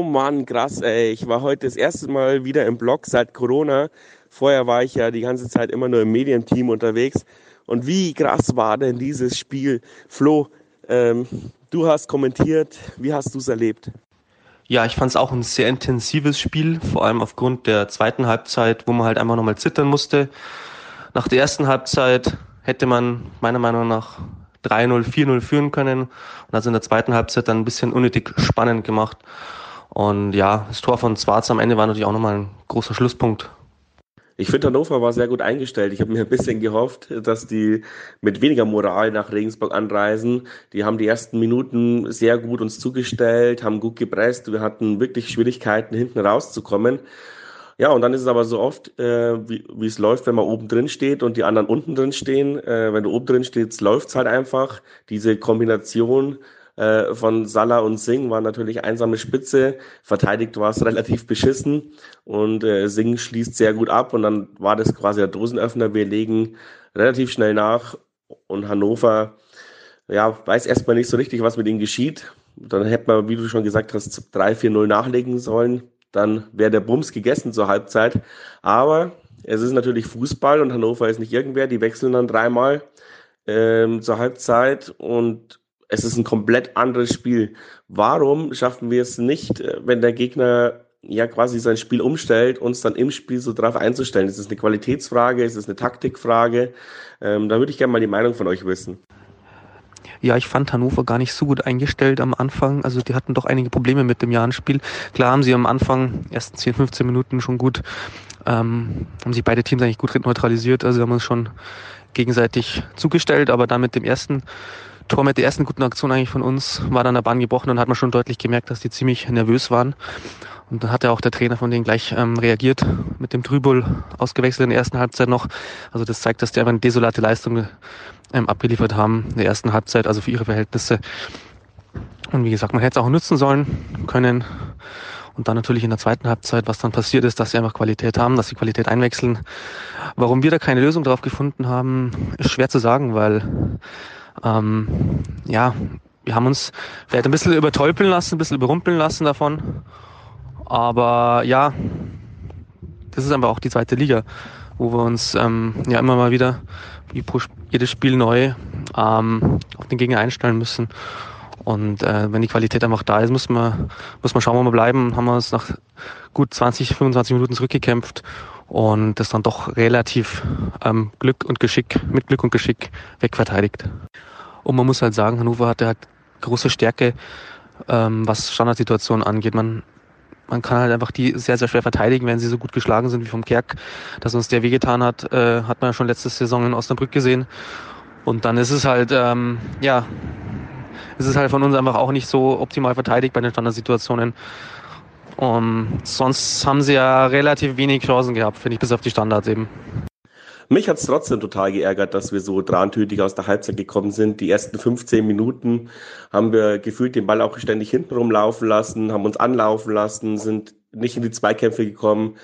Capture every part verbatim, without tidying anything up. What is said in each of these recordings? Oh Mann, krass, ey. Ich war heute das erste Mal wieder im Blog seit Corona. Vorher war ich ja die ganze Zeit immer nur im Medienteam unterwegs. Und wie krass war denn dieses Spiel? Flo, ähm, du hast kommentiert. Wie hast du es erlebt? Ja, ich fand es auch ein sehr intensives Spiel, vor allem aufgrund der zweiten Halbzeit, wo man halt einfach nochmal zittern musste. Nach der ersten Halbzeit hätte man meiner Meinung nach drei null, vier null führen können und hat es in der zweiten Halbzeit dann ein bisschen unnötig spannend gemacht. Und ja, das Tor von Schwarz am Ende war natürlich auch nochmal ein großer Schlusspunkt. Ich finde, Hannover war sehr gut eingestellt. Ich habe mir ein bisschen gehofft, dass die mit weniger Moral nach Regensburg anreisen. Die haben die ersten Minuten sehr gut uns zugestellt, haben gut gepresst. Wir hatten wirklich Schwierigkeiten, hinten rauszukommen. Ja, und dann ist es aber so oft, äh, wie, wie es läuft, wenn man oben drin steht und die anderen unten drin stehen. Äh, wenn du oben drin stehst, läuft es halt einfach. Diese Kombination äh, von Salah und Singh war natürlich einsame Spitze. Verteidigt war es relativ beschissen. Und äh, Singh schließt sehr gut ab. Und dann war das quasi der Dosenöffner. Wir legen relativ schnell nach. Und Hannover, ja, weiß erstmal nicht so richtig, was mit ihnen geschieht. Dann hätte man, wie du schon gesagt hast, drei vier null nachlegen sollen. Dann wäre der Bums gegessen zur Halbzeit. Aber es ist natürlich Fußball und Hannover ist nicht irgendwer. Die wechseln dann dreimal ähm, zur Halbzeit und es ist ein komplett anderes Spiel. Warum schaffen wir es nicht, wenn der Gegner ja quasi sein Spiel umstellt, uns dann im Spiel so drauf einzustellen? Ist es eine Qualitätsfrage? Ist es eine Taktikfrage? Ähm, da würde ich gerne mal die Meinung von euch wissen. Ja, ich fand Hannover gar nicht so gut eingestellt am Anfang. Also die hatten doch einige Probleme mit dem Jahn-Spiel. Klar haben sie am Anfang, ersten zehn, fünfzehn Minuten schon gut, ähm, haben sich beide Teams eigentlich gut neutralisiert. Also haben uns schon gegenseitig zugestellt. Aber dann mit dem ersten Tor, mit der ersten guten Aktion eigentlich von uns, war dann der Bann gebrochen und hat man schon deutlich gemerkt, dass die ziemlich nervös waren. Und dann hat ja auch der Trainer von denen gleich ähm, reagiert, mit dem Trübel ausgewechselt in der ersten Halbzeit noch. Also das zeigt, dass die einfach eine desolate Leistung ähm, abgeliefert haben in der ersten Halbzeit, also für ihre Verhältnisse. Und wie gesagt, man hätte es auch nutzen sollen können. Und dann natürlich in der zweiten Halbzeit, was dann passiert ist, dass sie einfach Qualität haben, dass sie Qualität einwechseln. Warum wir da keine Lösung drauf gefunden haben, ist schwer zu sagen, weil ähm, ja, wir haben uns vielleicht ein bisschen übertolpeln lassen, ein bisschen überrumpeln lassen davon. Aber ja, das ist einfach auch die zweite Liga, wo wir uns ähm, ja immer mal wieder wie jedes Spiel neu ähm, auf den Gegner einstellen müssen. Und äh, wenn die Qualität einfach da ist, muss man, muss man schauen, wo wir bleiben. Haben wir uns nach gut zwanzig, fünfundzwanzig Minuten zurückgekämpft und das dann doch relativ ähm, Glück und Geschick, mit Glück und Geschick wegverteidigt. Und man muss halt sagen, Hannover hatte halt große Stärke, ähm, was Standardsituationen angeht. Man Man kann halt einfach die sehr, sehr schwer verteidigen, wenn sie so gut geschlagen sind wie vom Kerk. Dass uns der wehgetan hat, äh, hat man ja schon letzte Saison in Osnabrück gesehen. Und dann ist es halt, ähm, ja, ist es halt von uns einfach auch nicht so optimal verteidigt bei den Standardsituationen. Um, sonst haben sie ja relativ wenig Chancen gehabt, finde ich, bis auf die Standards eben. Mich hat es trotzdem total geärgert, dass wir so drantütig aus der Halbzeit gekommen sind. Die ersten fünfzehn Minuten haben wir gefühlt den Ball auch ständig hintenrum laufen lassen, haben uns anlaufen lassen, sind nicht in die Zweikämpfe gekommen,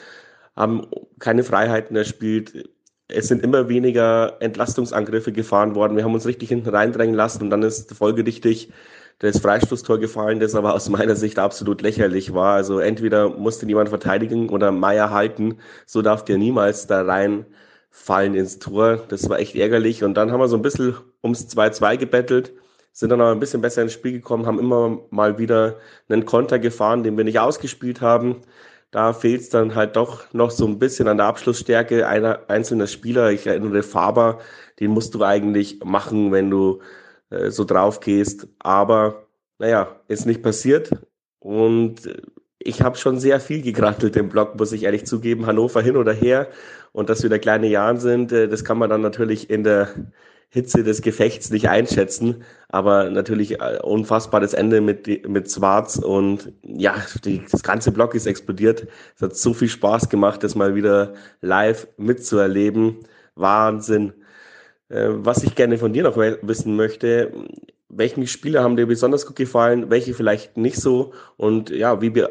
haben keine Freiheiten erspielt. Es sind immer weniger Entlastungsangriffe gefahren worden. Wir haben uns richtig hinten reindrängen lassen und dann ist folgerichtig das Freistoßtor gefallen, das aber aus meiner Sicht absolut lächerlich war. Also entweder musste jemand verteidigen oder Meier halten. So darf der niemals da rein fallen ins Tor. Das war echt ärgerlich. Und dann haben wir so ein bisschen ums zwei zwei gebettelt, sind dann aber ein bisschen besser ins Spiel gekommen, haben immer mal wieder einen Konter gefahren, den wir nicht ausgespielt haben. Da fehlt es dann halt doch noch so ein bisschen an der Abschlussstärke einer einzelner Spieler. Ich erinnere Faber, den musst du eigentlich machen, wenn du äh, so drauf gehst. Aber naja, ist nicht passiert. Und äh, ich habe schon sehr viel gekrantelt im Blog, muss ich ehrlich zugeben. Hannover hin oder her und dass wir der kleine Jahn sind, das kann man dann natürlich in der Hitze des Gefechts nicht einschätzen. Aber natürlich unfassbares Ende mit, mit Schwarz und ja, die, das ganze Blog ist explodiert. Es hat so viel Spaß gemacht, das mal wieder live mitzuerleben. Wahnsinn. Was ich gerne von dir noch wissen möchte: Welchen Spieler haben dir besonders gut gefallen, welche vielleicht nicht so? Und ja, wie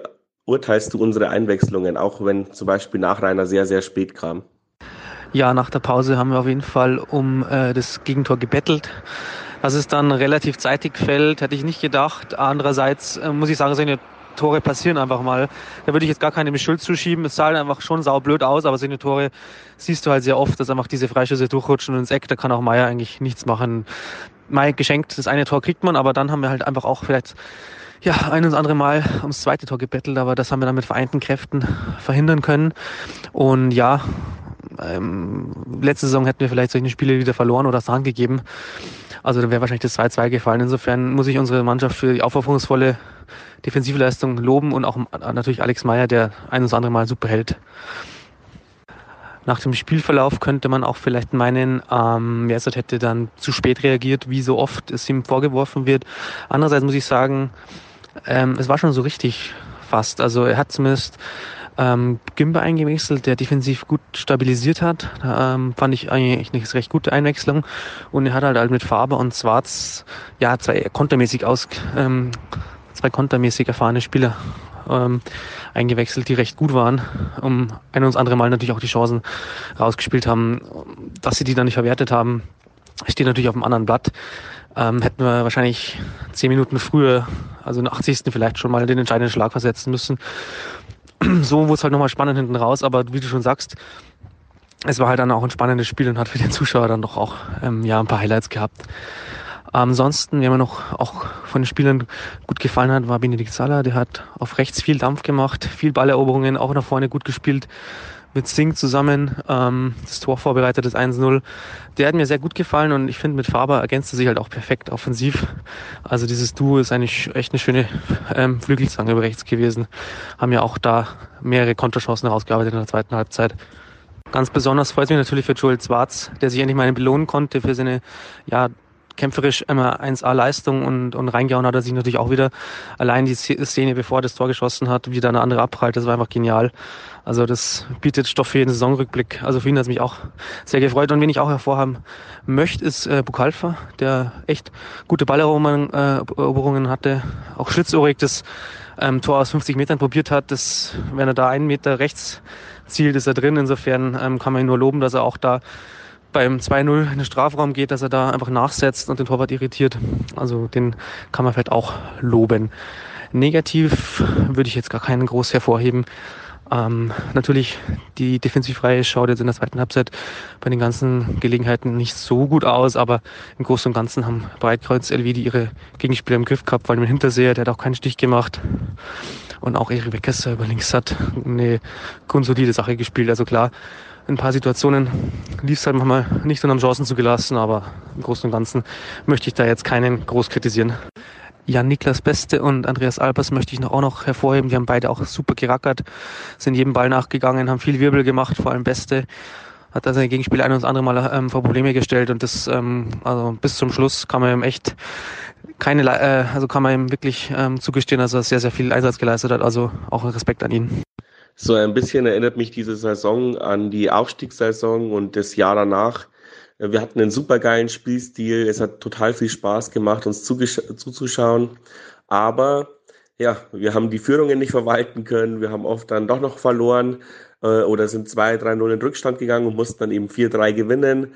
beurteilst du unsere Einwechslungen, auch wenn zum Beispiel nach Rainer sehr, sehr spät kam? Ja, nach der Pause haben wir auf jeden Fall um äh, das Gegentor gebettelt. Dass es dann relativ zeitig fällt, hätte ich nicht gedacht. Andererseits äh, muss ich sagen, es ist eine Tore passieren einfach mal. Da würde ich jetzt gar keine Schuld zuschieben. Es sah einfach schon saublöd aus, aber solche Tore siehst du halt sehr oft, dass einfach diese Freischüsse durchrutschen und ins Eck. Da kann auch Meier eigentlich nichts machen. Meier geschenkt, das eine Tor kriegt man, aber dann haben wir halt einfach auch vielleicht ja ein und andere Mal ums zweite Tor gebettelt, aber das haben wir dann mit vereinten Kräften verhindern können. Und ja, ähm, letzte Saison hätten wir vielleicht solche Spiele wieder verloren oder es dran gegeben. Also da wäre wahrscheinlich das zwei zwei gefallen. Insofern muss ich unsere Mannschaft für die aufopferungsvolle Defensivleistung loben und auch natürlich Alex Meier, der ein oder andere Mal super hält. Nach dem Spielverlauf könnte man auch vielleicht meinen, ähm, Werzer hätte dann zu spät reagiert, wie so oft es ihm vorgeworfen wird. Andererseits muss ich sagen, ähm, es war schon so richtig fast. Also er hat zumindest ähm, Gimba eingewechselt, der defensiv gut stabilisiert hat. Ähm, fand ich eigentlich eine recht gute Einwechslung. Und er hat halt, halt mit Faber und Schwarz ja zwei kontermäßig aus, ähm, zwei kontermäßig erfahrene Spieler Ähm, eingewechselt, die recht gut waren, um ein und das andere Mal natürlich auch die Chancen rausgespielt haben. Dass sie die dann nicht verwertet haben, steht natürlich auf dem anderen Blatt. Ähm, hätten wir wahrscheinlich zehn Minuten früher, also in der achtzigsten vielleicht schon mal den entscheidenden Schlag versetzen müssen. So wurde es halt nochmal spannend hinten raus, aber wie du schon sagst, es war halt dann auch ein spannendes Spiel und hat für den Zuschauer dann doch auch ähm, ja, ein paar Highlights gehabt. Ansonsten, wer mir noch auch von den Spielern gut gefallen hat, war Benedikt Salah. Der hat auf rechts viel Dampf gemacht, viel Balleroberungen, auch nach vorne gut gespielt. Mit Singh zusammen, ähm, das Tor vorbereitet, das eins null. Der hat mir sehr gut gefallen und ich finde, mit Faber ergänzt er sich halt auch perfekt offensiv. Also dieses Duo ist eigentlich echt eine schöne ähm, Flügelzange über rechts gewesen. Haben ja auch da mehrere Konterchancen herausgearbeitet in der zweiten Halbzeit. Ganz besonders freut es mich natürlich für Joel Schwarz, der sich endlich mal belohnen konnte für seine, ja, kämpferisch immer eins A-Leistung und, und reingehauen hat er sich natürlich auch wieder. Allein die Szene, bevor er das Tor geschossen hat, wieder eine andere abprallt, das war einfach genial. Also das bietet Stoff für jeden Saisonrückblick. Also für ihn hat es mich auch sehr gefreut. Und wen ich auch hervorhaben möchte, ist äh, Bukalfa, der echt gute Balleroberungen äh, hatte, auch schlitzohrig das ähm, Tor aus fünfzig Metern probiert hat. Das, wenn er da einen Meter rechts zielt, ist er drin. Insofern ähm, kann man ihn nur loben, dass er auch da beim zwei null in den Strafraum geht, dass er da einfach nachsetzt und den Torwart irritiert. Also den kann man vielleicht auch loben. Negativ würde ich jetzt gar keinen groß hervorheben. Ähm, natürlich, die Defensivreihe schaut jetzt in der zweiten Halbzeit bei den ganzen Gelegenheiten nicht so gut aus, aber im Großen und Ganzen haben Breitkreuz, Elvedi ihre Gegenspieler im Griff gehabt, weil man Hinterseher, der hat auch keinen Stich gemacht. Und auch Erik Ekster über links hat eine grundsolide Sache gespielt. Also klar, in ein paar Situationen lief es halt manchmal nicht und haben Chancen zugelassen, aber im Großen und Ganzen möchte ich da jetzt keinen groß kritisieren. Jan Niklas Beste und Andreas Alpers möchte ich noch auch noch hervorheben. Die haben beide auch super gerackert, sind jedem Ball nachgegangen, haben viel Wirbel gemacht, vor allem Beste. Hat da seine Gegenspieler ein und das andere Mal ähm, vor Probleme gestellt und das ähm, also bis zum Schluss kann man ihm echt keine, äh, also kann man ihm wirklich ähm, zugestehen, dass er sehr, sehr viel Einsatz geleistet hat. Also auch Respekt an ihn. So ein bisschen erinnert mich diese Saison an die Aufstiegssaison und das Jahr danach. Wir hatten einen supergeilen Spielstil. Es hat total viel Spaß gemacht, uns zugesch- zuzuschauen. Aber ja, wir haben die Führungen nicht verwalten können. Wir haben oft dann doch noch verloren äh, oder sind zwei drei null in Rückstand gegangen und mussten dann eben vier drei gewinnen.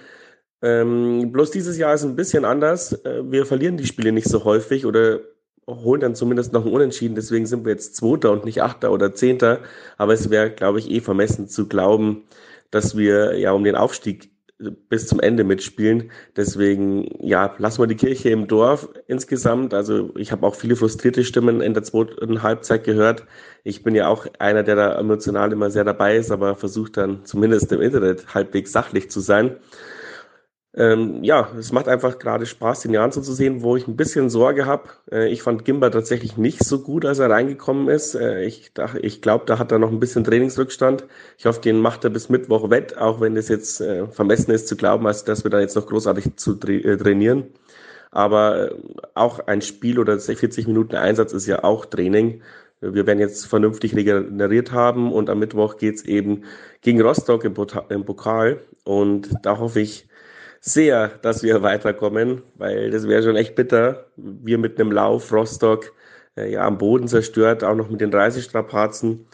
Ähm, bloß dieses Jahr ist ein bisschen anders. Wir verlieren die Spiele nicht so häufig oder holen dann zumindest noch ein Unentschieden, deswegen sind wir jetzt Zweiter und nicht Achter oder Zehnter, aber es wäre, glaube ich, eh vermessen zu glauben, dass wir ja um den Aufstieg bis zum Ende mitspielen, deswegen, ja, lassen wir die Kirche im Dorf insgesamt, also ich habe auch viele frustrierte Stimmen in der zweiten Halbzeit gehört, ich bin ja auch einer, der da emotional immer sehr dabei ist, aber versucht dann zumindest im Internet halbwegs sachlich zu sein. Ähm, ja, es macht einfach gerade Spaß, den Jahn zuzusehen, wo ich ein bisschen Sorge habe. Äh, ich fand Gimba tatsächlich nicht so gut, als er reingekommen ist. Äh, ich ich glaube, da hat er noch ein bisschen Trainingsrückstand. Ich hoffe, den macht er bis Mittwoch wett, auch wenn das jetzt äh, vermessen ist zu glauben, also dass wir da jetzt noch großartig zu tra- äh, trainieren. Aber äh, auch ein Spiel oder vierzig Minuten Einsatz ist ja auch Training. Wir werden jetzt vernünftig regeneriert haben und am Mittwoch geht's eben gegen Rostock im, Pota- im Pokal. Und da hoffe ich sehr, dass wir weiterkommen, weil das wäre schon echt bitter. Wir mit einem Lauf, Rostock, äh, ja am Boden zerstört, auch noch mit den dreißig Strapazen.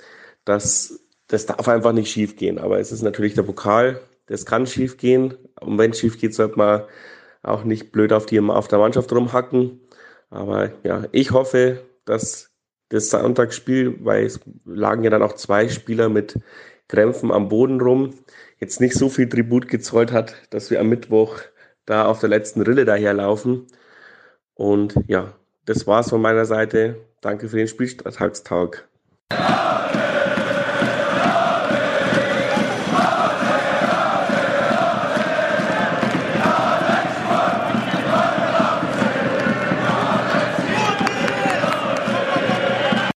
Das, das darf einfach nicht schief gehen. Aber es ist natürlich der Pokal, das kann schief gehen. Und wenn es schief geht, sollte man auch nicht blöd auf, die, auf der Mannschaft rumhacken. Aber ja, ich hoffe, dass das Sonntagsspiel, weil es lagen ja dann auch zwei Spieler mit Krämpfen am Boden rum, jetzt nicht so viel Tribut gezollt hat, dass wir am Mittwoch da auf der letzten Rille daherlaufen. Und ja, das war's von meiner Seite. Danke für den Spieltagstag.